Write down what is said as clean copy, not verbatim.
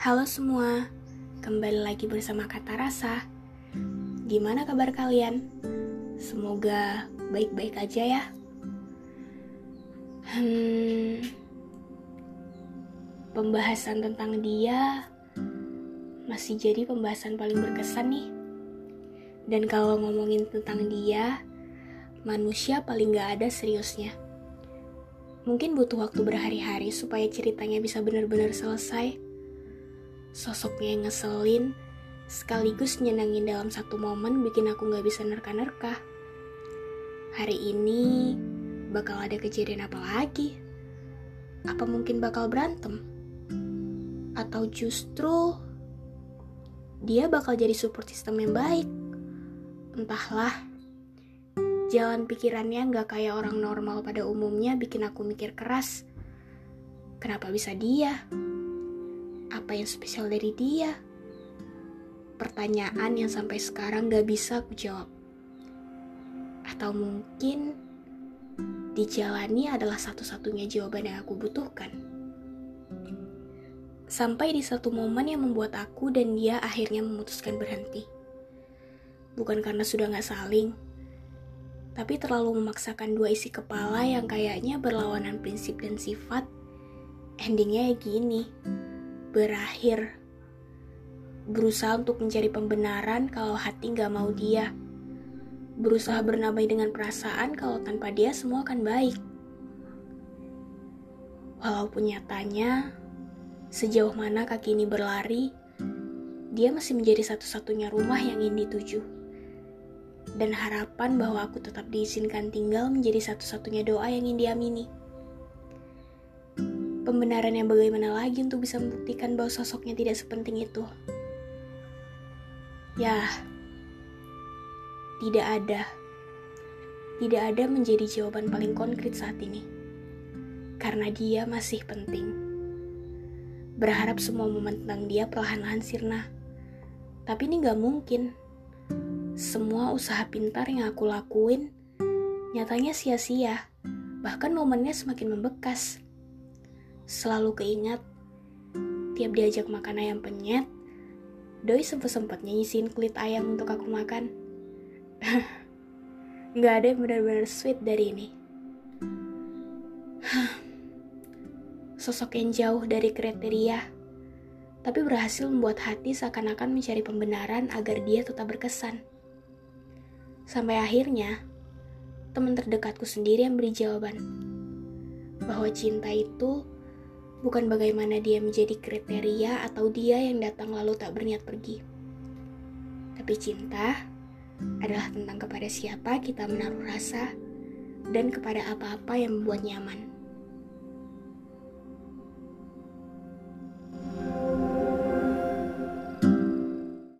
Halo semua, kembali lagi bersama Kata Rasa. Gimana kabar kalian? Semoga baik-baik aja ya. Pembahasan tentang dia masih jadi pembahasan paling berkesan nih. Dan kalau ngomongin tentang dia, manusia paling gak ada seriusnya. Mungkin butuh waktu berhari-hari supaya ceritanya bisa benar-benar selesai. Sosoknya yang ngeselin, sekaligus nyenangin dalam satu momen bikin aku gak bisa nerka-nerka. Hari ini bakal ada kejadian apa lagi? Apa mungkin bakal berantem? Atau justru dia bakal jadi support system yang baik? Entahlah, jalan pikirannya gak kayak orang normal pada umumnya bikin aku mikir keras. Kenapa bisa dia? Apa yang spesial dari dia? Pertanyaan yang sampai sekarang gak bisa aku jawab. Atau mungkin dijalani adalah satu-satunya jawaban yang aku butuhkan. Sampai di satu momen yang membuat aku dan dia akhirnya memutuskan berhenti. Bukan karena sudah gak saling, tapi terlalu memaksakan dua isi kepala yang kayaknya berlawanan prinsip dan sifat. Endingnya ya gini. Berakhir. Berusaha untuk mencari pembenaran kalau hati gak mau dia. Berusaha bernamai dengan perasaan kalau tanpa dia semua akan baik. Walaupun nyatanya, sejauh mana kaki ini berlari, dia masih menjadi satu-satunya rumah yang ingin dituju. Dan harapan bahwa aku tetap diizinkan tinggal menjadi satu-satunya doa yang ingin diamini. Pembenaran yang bagaimana lagi untuk bisa membuktikan bahwa sosoknya tidak sepenting itu? Ya, tidak ada. Tidak ada menjadi jawaban paling konkret saat ini. Karena dia masih penting. Berharap semua momen tentang dia perlahan-lahan sirna. Tapi ini gak mungkin. Semua usaha pintar yang aku lakuin, nyatanya sia-sia. Bahkan momennya semakin membekas. Selalu keingat, tiap diajak makan ayam penyet, doi sempet-sempetnya nyisihin kulit ayam untuk aku makan. Gak ada yang benar-benar sweet dari ini. Sosok yang jauh dari kriteria, tapi berhasil membuat hati seakan-akan mencari pembenaran agar dia tetap berkesan. Sampai akhirnya, teman terdekatku sendiri yang beri jawaban. Bahwa cinta itu bukan bagaimana dia menjadi kriteria atau dia yang datang lalu tak berniat pergi. Tapi cinta adalah tentang kepada siapa kita menaruh rasa dan kepada apa-apa yang membuat nyaman.